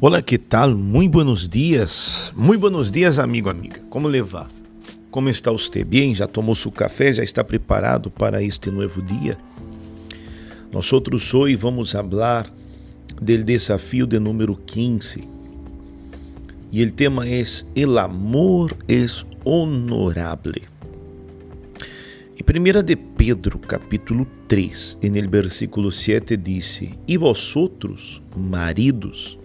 Hola, ¿qué tal? Muy buenos días. Muy buenos días, amigo, amiga. ¿Cómo le va? ¿Cómo está usted? ¿Bien? ¿Ya tomó su café? ¿Ya está preparado para este nuevo día? Nosotros hoy vamos a hablar del desafío de número 15. Y el tema es: el amor es honorable. Em 1 de Pedro, capítulo 3, en el versículo 7, dice: E vosotros, maridos,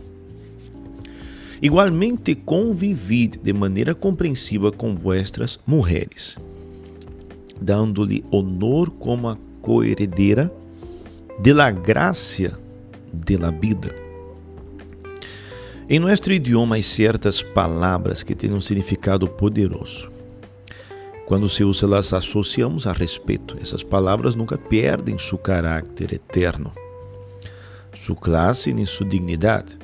igualmente convivid de maneira compreensiva com vuestras mulheres, dando-lhe honor como a coheredera de la gracia de la vida. Em nosso idioma, há certas palavras que têm significado poderoso. Quando se usa, las associamos a respeito. Essas palavras nunca perdem seu carácter eterno, sua classe nem sua dignidade.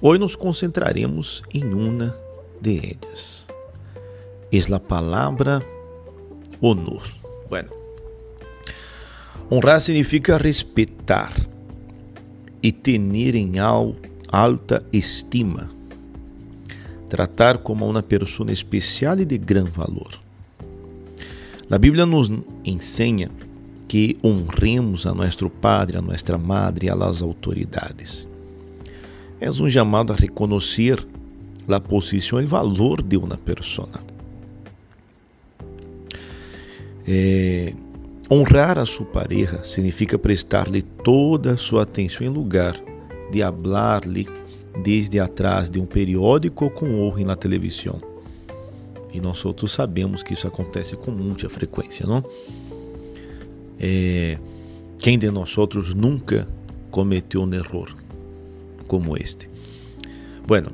Hoy nos concentraremos en una de ellas. Es la palabra honor. Bueno, honrar significa respetar y tener en alta estima. Tratar como una persona especial y de gran valor. La Biblia nos enseña que honremos a nuestro padre, a nuestra madre, a las autoridades. Es un llamado a reconocer la posición, el valor de una persona. Honrar a su pareja significa prestarle toda su atención en lugar de hablarle desde atrás de un periódico o con ojo en la televisión. Y nosotros sabemos que eso acontece con mucha frecuencia, ¿no? ¿Quién de nosotros nunca cometió un error como este? Bueno,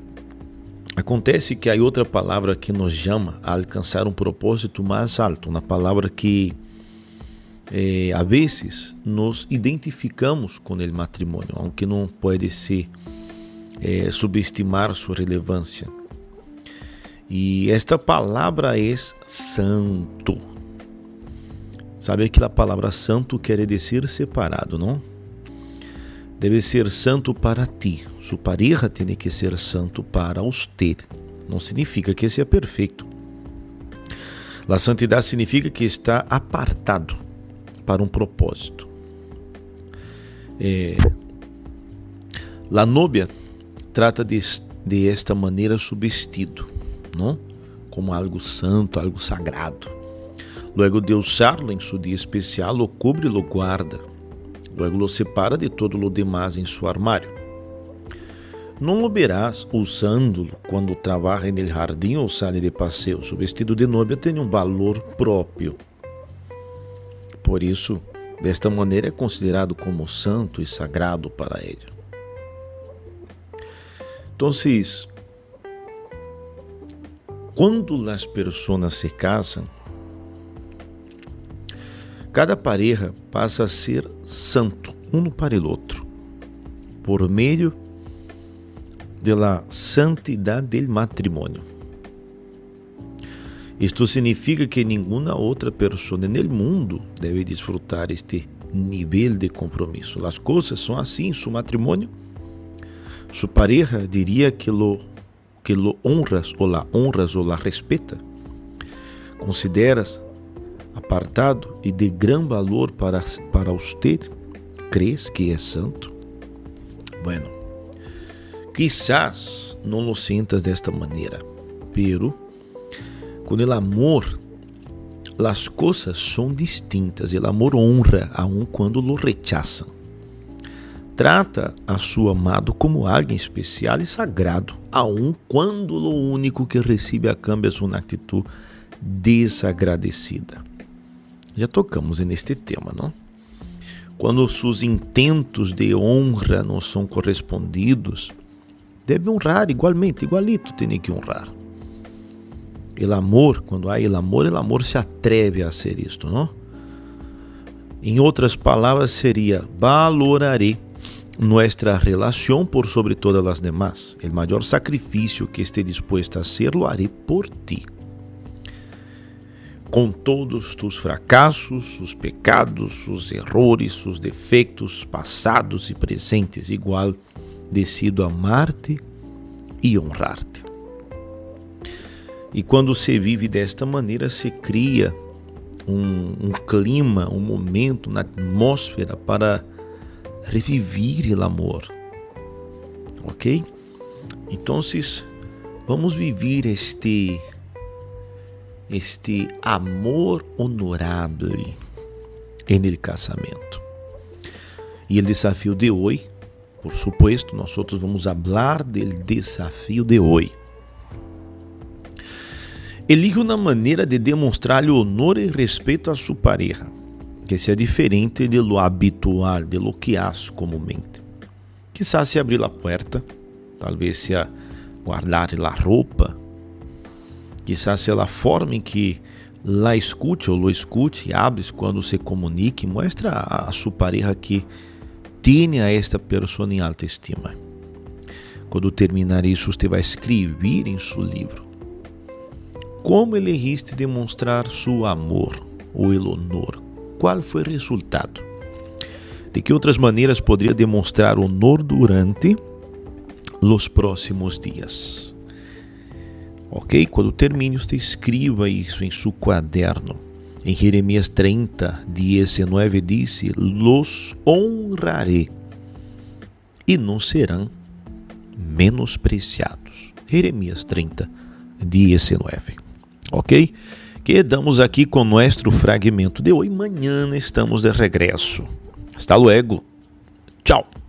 acontece que hay otra palabra que nos llama a alcanzar un propósito más alto, una palabra que a veces nos identificamos con el matrimonio, aunque no puede ser subestimar su relevancia. Y esta palabra es santo. Sabe que la palabra santo quiere decir separado, ¿no? Deve ser santo para ti. Sua pareja tem que ser santo para você. Não significa que seja perfeito. A santidade significa que está apartado para um propósito. A novia trata de esta maneira su vestido, não? Como algo santo, algo sagrado. Logo de usá-lo em seu dia especial, o cubre e o guarda. Luego lo separa de todo lo demás en su armario. No lo verás usándolo cuando trabaja en el jardín o sale de paseo. Su vestido de novia tiene un valor propio. Por eso, de esta manera es considerado como santo y sagrado para ella. Entonces, cuando las personas se casan, cada pareja passa a ser santo, um para o outro, por meio da santidade do matrimônio. Isto significa que nenhuma outra pessoa no mundo deve desfrutar este nível de compromisso. As coisas são assim em seu matrimônio. Sua pareja diria que lo honras ou la respeta. Consideras apartado e de gran valor para você, crees que é santo? Bueno, quizás não lo sientas desta maneira, pero com o amor, as coisas são distintas. O amor honra aun quando lo rechazam. Trata a seu amado como alguém especial e sagrado, aun quando o único que recebe a cambio é uma atitude desagradecida. Já tocamos neste tema, não? Quando seus intentos de honra não são correspondidos, deve honrar igualmente, igualito tem que honrar. O amor, quando há o amor se atreve a ser isto, não? Em outras palavras, seria: valoraré nuestra relação por sobre todas as demás. O maior sacrifício que esté disposto a ser, lo haré por ti. Com todos tus fracassos, os pecados, os erros, os defeitos passados e presentes, igual decido amar-te e honrar-te. E quando se vive desta maneira, se cria um clima, um momento na atmosfera para revivir o amor. Ok? Então, vamos viver este amor honorable no casamento. E o desafio de hoje, por supuesto, nós vamos falar do desafio de hoje. Elige uma maneira de demonstrar o honor e respeito a sua pareja, que seja diferente de lo habitual, de lo que haces comumente. Quizás se abrir a porta, talvez seja guardar a roupa, quizás seja a forma em que la escute ou lo escute e abres quando se comunique, mostra a sua pareja que tem a esta pessoa em alta estima. Quando terminar isso, você vai escrever em seu livro como elegiste demonstrar seu amor ou el honor. Qual foi o resultado? De que outras maneiras poderia demonstrar honor durante os próximos dias? Ok? Quando termine, você escreva isso em seu caderno. Em Jeremias 30, 19, diz: "Los honraré e não serão menospreciados." Jeremias 30, 19. Ok? Quedamos aqui com nosso fragmento de hoje. Amanhã estamos de regresso. Hasta luego. Tchau.